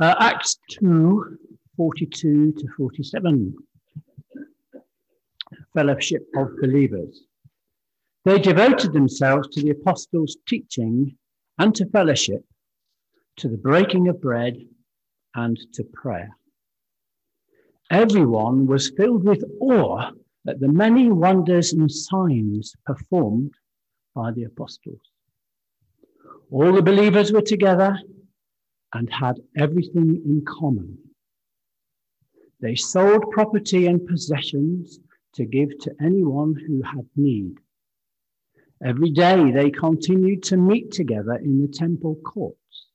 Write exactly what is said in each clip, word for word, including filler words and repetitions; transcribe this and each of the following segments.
Uh, Acts two, forty-two to forty-seven. Fellowship of believers. They devoted themselves to the apostles' teaching and to fellowship, to the breaking of bread and to prayer. Everyone was filled with awe at the many wonders and signs performed by the apostles. All the believers were together and had everything in common. They sold property and possessions to give to anyone who had need. Every day they continued to meet together in the temple courts.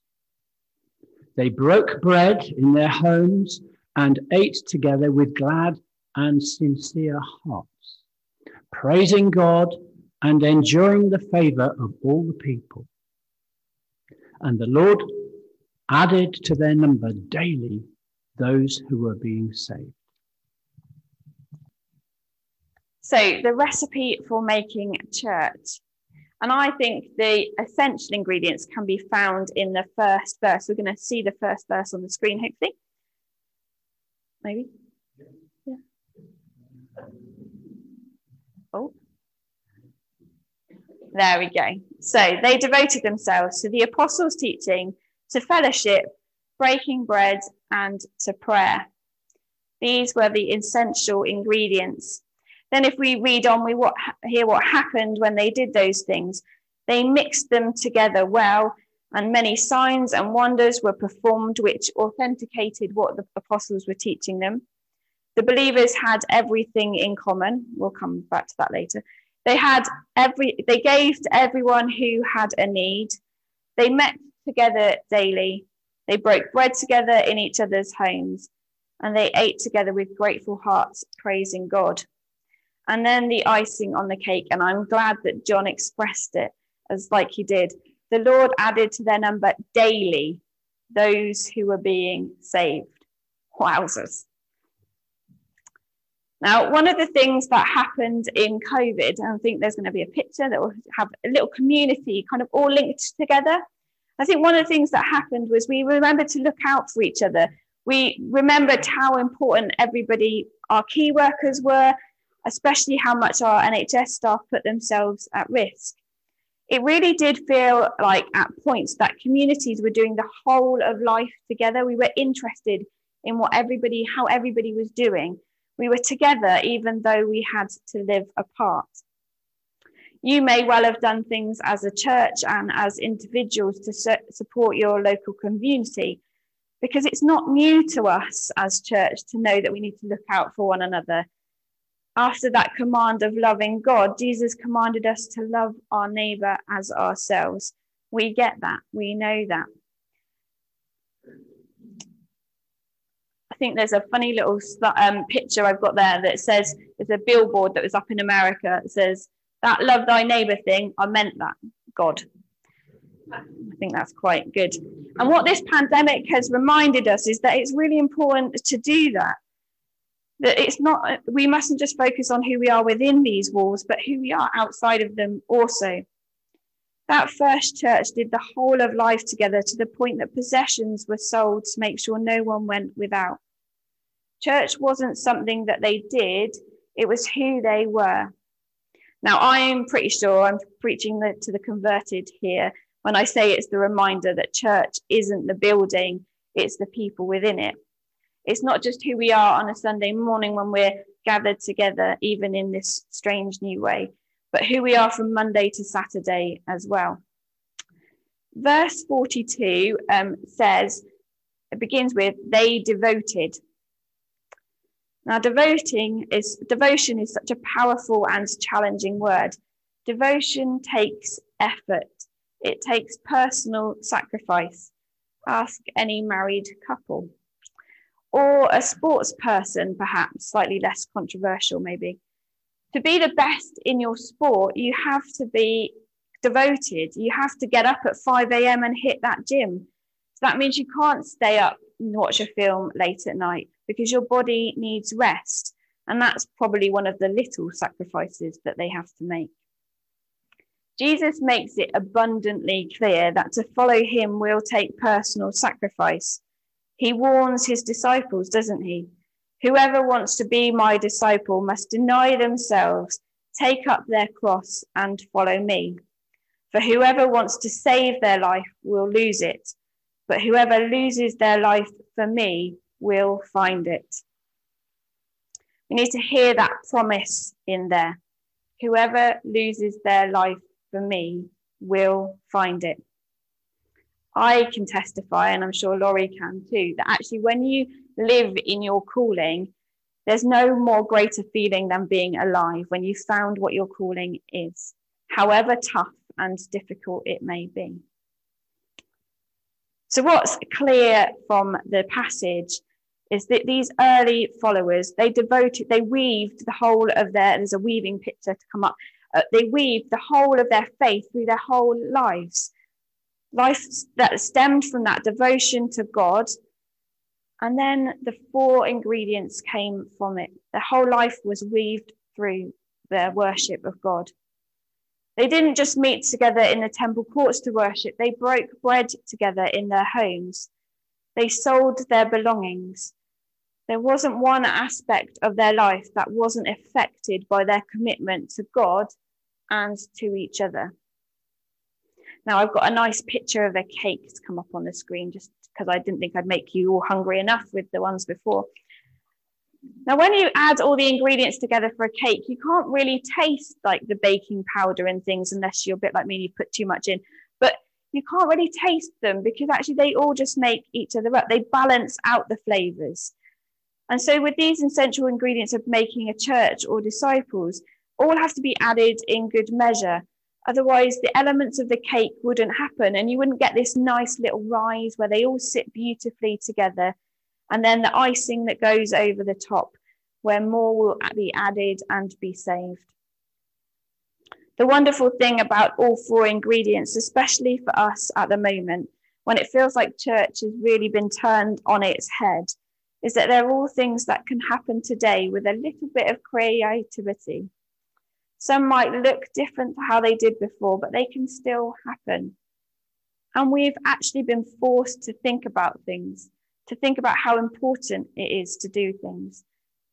They broke bread in their homes and ate together with glad and sincere hearts, praising God and enjoying the favor of all the people. And the Lord added to their number daily those who were being saved. So the recipe for making church. And I think the essential ingredients can be found in the first verse. We're going to see the first verse on the screen, hopefully. Maybe? Yeah. Oh. There we go. So they devoted themselves to the apostles' teaching, to fellowship, breaking bread, and to prayer. These were the essential ingredients. Then if we read on, we what, hear what happened when they did those things. They mixed them together well, and many signs and wonders were performed, which authenticated what the apostles were teaching them. The believers had everything in common. We'll come back to that later. They had every, they gave to everyone who had a need. They met together daily. They broke bread together in each other's homes, and they ate together with grateful hearts, praising God. And then the icing on the cake, and I'm glad that John expressed it as like he did. The Lord added to their number daily those who were being saved. Wowzers. Now, one of the things that happened in COVID, and I think there's going to be a picture that will have a little community kind of all linked together. I think one of the things that happened was we remembered to look out for each other. We remembered how important everybody, our key workers were, especially how much our N H S staff put themselves at risk. It really did feel like at points that communities were doing the whole of life together. We were interested in what everybody, how everybody was doing. We were together even though we had to live apart. You may well have done things as a church and as individuals to su- support your local community, because it's not new to us as church to know that we need to look out for one another. After that command of loving God, Jesus commanded us to love our neighbour as ourselves. We get that. We know that. I think there's a funny little um, picture I've got there that says, there's a billboard that was up in America. It says, that love thy neighbour thing, I meant that, God. I think that's quite good. And what this pandemic has reminded us is that it's really important to do that. That it's not, we mustn't just focus on who we are within these walls, but who we are outside of them also. That first church did the whole of life together to the point that possessions were sold to make sure no one went without. Church wasn't something that they did, it was who they were. Now, I'm pretty sure I'm preaching the, to the converted here when I say it's the reminder that church isn't the building, it's the people within it. It's not just who we are on a Sunday morning when we're gathered together, even in this strange new way, but who we are from Monday to Saturday as well. Verse forty-two um, says, it begins with, they devoted. Now, devoting is, devotion is such a powerful and challenging word. Devotion takes effort. It takes personal sacrifice. Ask any married couple. Or a sports person, perhaps, slightly less controversial maybe. To be the best in your sport, you have to be devoted. You have to get up at five a.m. and hit that gym. So that means you can't stay up and watch a film late at night because your body needs rest. And that's probably one of the little sacrifices that they have to make. Jesus makes it abundantly clear that to follow him will take personal sacrifice. He warns his disciples, doesn't he? Whoever wants to be my disciple must deny themselves, take up their cross and follow me. For whoever wants to save their life will lose it, but whoever loses their life for me will find it. We need to hear that promise in there. Whoever loses their life for me will find it. I can testify, and I'm sure Laurie can too, that actually when you live in your calling, there's no more greater feeling than being alive when you've found what your calling is, however tough and difficult it may be. So what's clear from the passage is that these early followers, they devoted, they weaved the whole of their, there's a weaving picture to come up, uh, they weaved the whole of their faith through their whole lives. Life that stemmed from that devotion to God. And then the four ingredients came from it. Their whole life was weaved through their worship of God. They didn't just meet together in the temple courts to worship. They broke bread together in their homes. They sold their belongings. There wasn't one aspect of their life that wasn't affected by their commitment to God and to each other. Now, I've got a nice picture of a cake to come up on the screen, just because I didn't think I'd make you all hungry enough with the ones before. Now, when you add all the ingredients together for a cake, you can't really taste like the baking powder and things unless you're a bit like me and you put too much in. But you can't really taste them because actually they all just make each other up. They balance out the flavours. And so with these essential ingredients of making a church or disciples, all have to be added in good measure. Otherwise, the elements of the cake wouldn't happen and you wouldn't get this nice little rise where they all sit beautifully together. And then the icing that goes over the top where more will be added and be saved. The wonderful thing about all four ingredients, especially for us at the moment, when it feels like church has really been turned on its head, is that they're all things that can happen today with a little bit of creativity. Some might look different to how they did before, but they can still happen. And we've actually been forced to think about things, to think about how important it is to do things,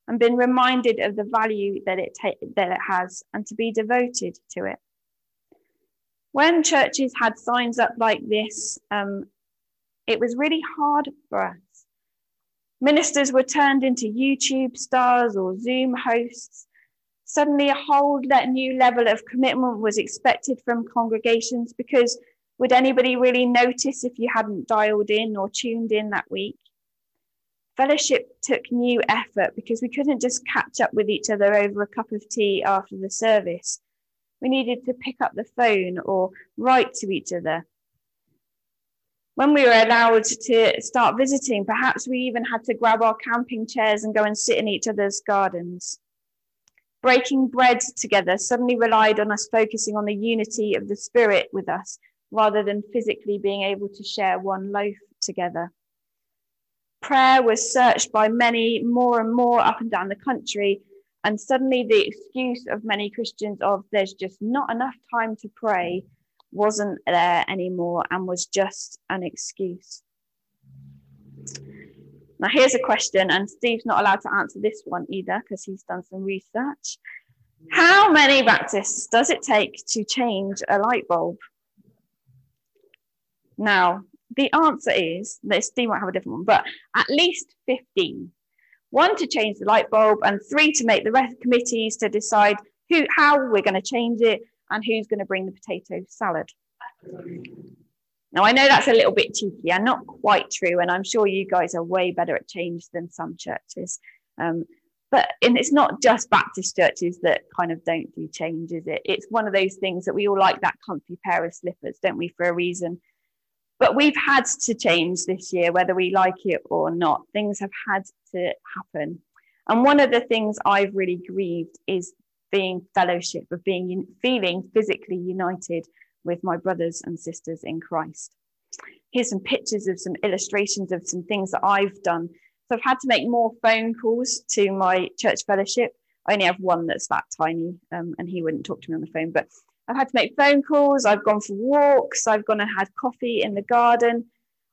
and been reminded of the value that it, ta- that it has and to be devoted to it. When churches had signs up like this, um, it was really hard for us. Ministers were turned into YouTube stars or Zoom hosts. Suddenly a whole new level of commitment was expected from congregations because would anybody really notice if you hadn't dialed in or tuned in that week? Fellowship took new effort because we couldn't just catch up with each other over a cup of tea after the service. We needed to pick up the phone or write to each other. When we were allowed to start visiting, perhaps we even had to grab our camping chairs and go and sit in each other's gardens. Breaking bread together suddenly relied on us focusing on the unity of the Spirit with us, rather than physically being able to share one loaf together. Prayer was searched by many more and more up and down the country, and suddenly the excuse of many Christians of there's just not enough time to pray wasn't there anymore and was just an excuse. Now, here's a question, and Steve's not allowed to answer this one either because he's done some research. How many Baptists does it take to change a light bulb? Now, the answer is, that Steve might have a different one, but at least fifteen. One to change the light bulb and three to make the rest committees to decide who, how we're going to change it and who's going to bring the potato salad. Now, I know that's a little bit cheeky and not quite true, and I'm sure you guys are way better at change than some churches. Um, but and it's not just Baptist churches that kind of don't do change, is it? It's one of those things that we all like that comfy pair of slippers, don't we, for a reason. But we've had to change this year, whether we like it or not. Things have had to happen. And one of the things I've really grieved is being fellowship, of being feeling physically united with my brothers and sisters in Christ. Here's some pictures of some illustrations of some things that I've done. So I've had to make more phone calls to my church fellowship. I only have one that's that tiny, um, and he wouldn't talk to me on the phone, but I've had to make phone calls. I've gone for walks. I've gone and had coffee in the garden.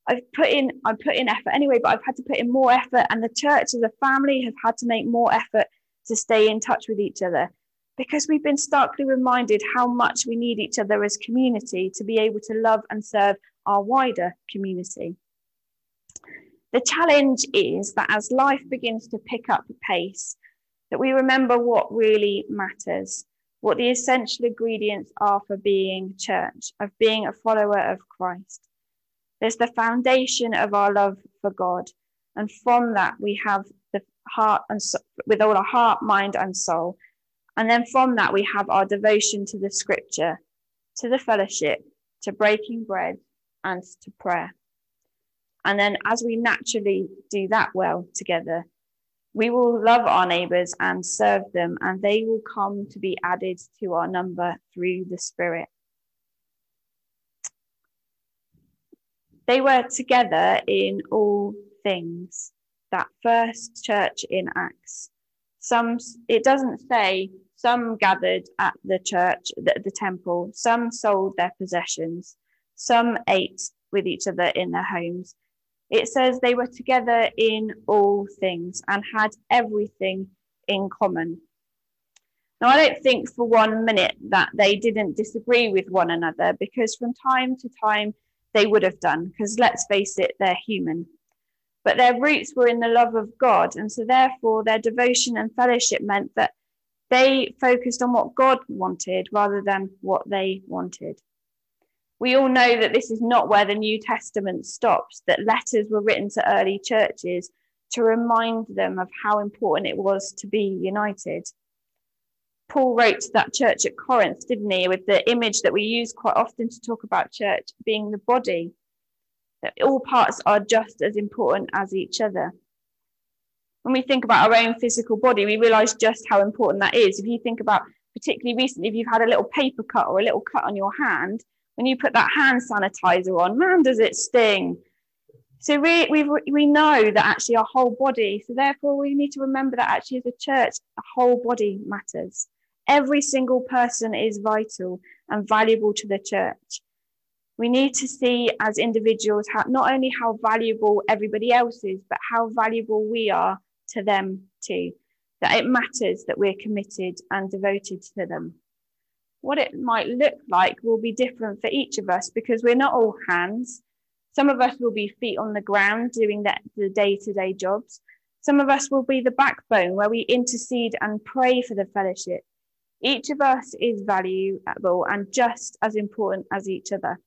I've put in, I put in effort anyway, but I've had to put in more effort, and the church as a family have had to make more effort to stay in touch with each other, because we've been starkly reminded how much we need each other as community to be able to love and serve our wider community. The challenge is that as life begins to pick up pace, that we remember what really matters, what the essential ingredients are for being church, of being a follower of Christ. There's the foundation of our love for God, and from that we have the heart and so- with all our heart, mind and soul. And then from that, we have our devotion to the scripture, to the fellowship, to breaking bread, and to prayer. And then as we naturally do that well together, we will love our neighbours and serve them, and they will come to be added to our number through the Spirit. They were together in all things, that first church in Acts. Some, it doesn't say, some gathered at the church, the, the temple, some sold their possessions, some ate with each other in their homes. It says they were together in all things and had everything in common. Now, I don't think for one minute that they didn't disagree with one another, because from time to time they would have done, because let's face it, they're human. But their roots were in the love of God, and so therefore their devotion and fellowship meant that they focused on what God wanted rather than what they wanted. We all know that this is not where the New Testament stops, that letters were written to early churches to remind them of how important it was to be united. Paul wrote to that church at Corinth, didn't he, with the image that we use quite often to talk about church being the body. That all parts are just as important as each other. When we think about our own physical body, we realise just how important that is. If you think about, particularly recently, if you've had a little paper cut or a little cut on your hand, when you put that hand sanitizer on, man, does it sting. So we we we know that actually our whole body, so therefore we need to remember that actually as a church, the whole body matters. Every single person is vital and valuable to the church. We need to see as individuals how, not only how valuable everybody else is, but how valuable we are to them too. That it matters that we're committed and devoted to them. What it might look like will be different for each of us, because we're not all hands. Some of us will be feet on the ground doing the, the day-to-day jobs. Some of us will be the backbone where we intercede and pray for the fellowship. Each of us is valuable and just as important as each other.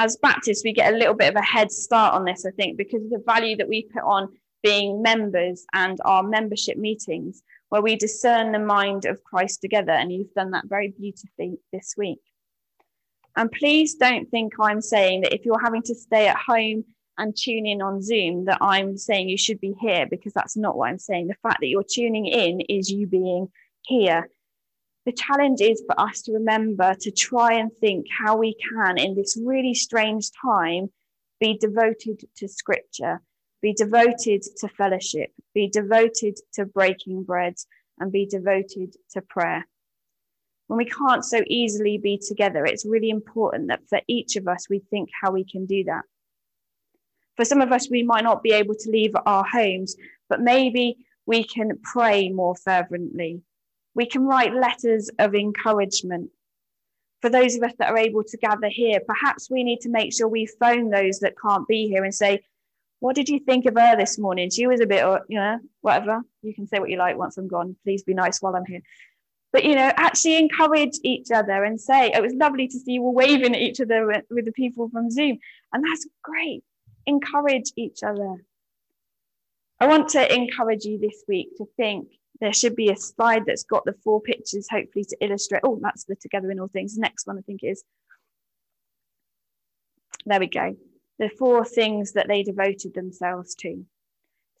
As Baptists, we get a little bit of a head start on this, I think, because of the value that we put on being members and our membership meetings, where we discern the mind of Christ together, and you've done that very beautifully this week. And please don't think I'm saying that if you're having to stay at home and tune in on Zoom, that I'm saying you should be here, because that's not what I'm saying. The fact that you're tuning in is you being here. The challenge is for us to remember to try and think how we can, in this really strange time, be devoted to scripture, be devoted to fellowship, be devoted to breaking bread, and be devoted to prayer. When we can't so easily be together, it's really important that for each of us, we think how we can do that. For some of us, we might not be able to leave our homes, but maybe we can pray more fervently. We can write letters of encouragement. For those of us that are able to gather here, perhaps we need to make sure we phone those that can't be here and say, what did you think of her this morning? She was a bit, you know, whatever. You can say what you like once I'm gone. Please be nice while I'm here. But, you know, actually encourage each other and say, it was lovely to see you all waving at each other with the people from Zoom. And that's great. Encourage each other. I want to encourage you this week to think. There should be a slide that's got the four pictures, hopefully, to illustrate. Oh, that's the together in all things. The next one, I think, is. There we go. The four things that they devoted themselves to.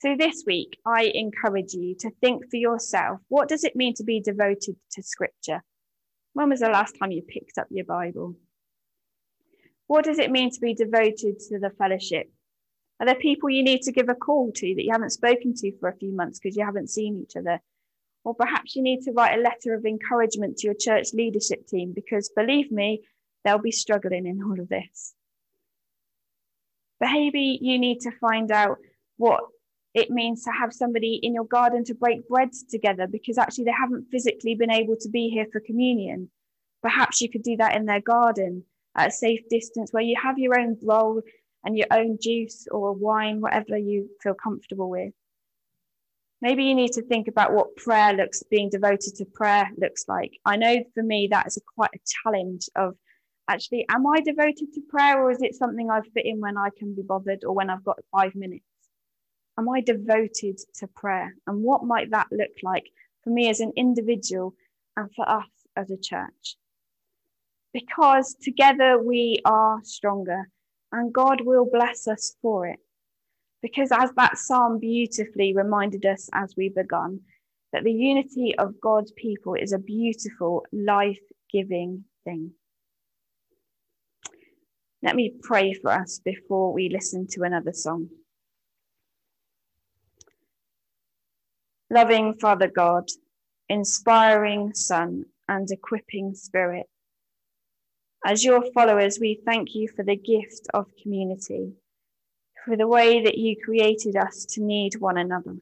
So this week, I encourage you to think for yourself, what does it mean to be devoted to Scripture? When was the last time you picked up your Bible? What does it mean to be devoted to the fellowship? Are there people you need to give a call to that you haven't spoken to for a few months because you haven't seen each other? Or perhaps you need to write a letter of encouragement to your church leadership team, because believe me, they'll be struggling in all of this. Maybe you need to find out what it means to have somebody in your garden to break bread together, because actually they haven't physically been able to be here for communion. Perhaps you could do that in their garden at a safe distance, where you have your own bowl and your own juice or wine, whatever you feel comfortable with. Maybe you need to think about what prayer looks, being devoted to prayer looks like. I know for me that is a, quite a challenge of, actually, am I devoted to prayer, or is it something I've fit in when I can be bothered or when I've got five minutes? Am I devoted to prayer? And what might that look like for me as an individual and for us as a church? Because together we are stronger, and God will bless us for it. Because as that psalm beautifully reminded us as we began, that the unity of God's people is a beautiful, life-giving thing. Let me pray for us before we listen to another song. Loving Father God, inspiring Son, and equipping Spirit, as your followers, we thank you for the gift of community, for the way that you created us to need one another.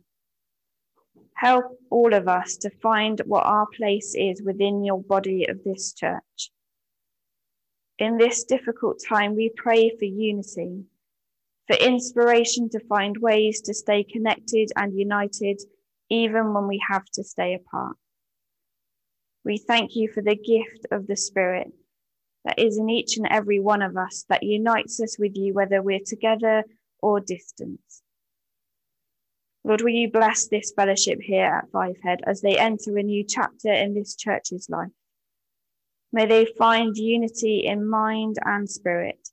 Help all of us to find what our place is within your body of this church. In this difficult time, we pray for unity, for inspiration to find ways to stay connected and united, even when we have to stay apart. We thank you for the gift of the Spirit that is in each and every one of us, that unites us with you, whether we're together or distant. Lord, will you bless this fellowship here at Fivehead as they enter a new chapter in this church's life? May they find unity in mind and spirit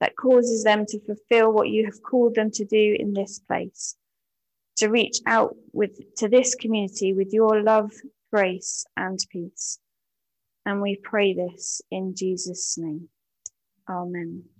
that causes them to fulfill what you have called them to do in this place, to reach out with to this community with your love, grace, and peace. And we pray this in Jesus' name. Amen.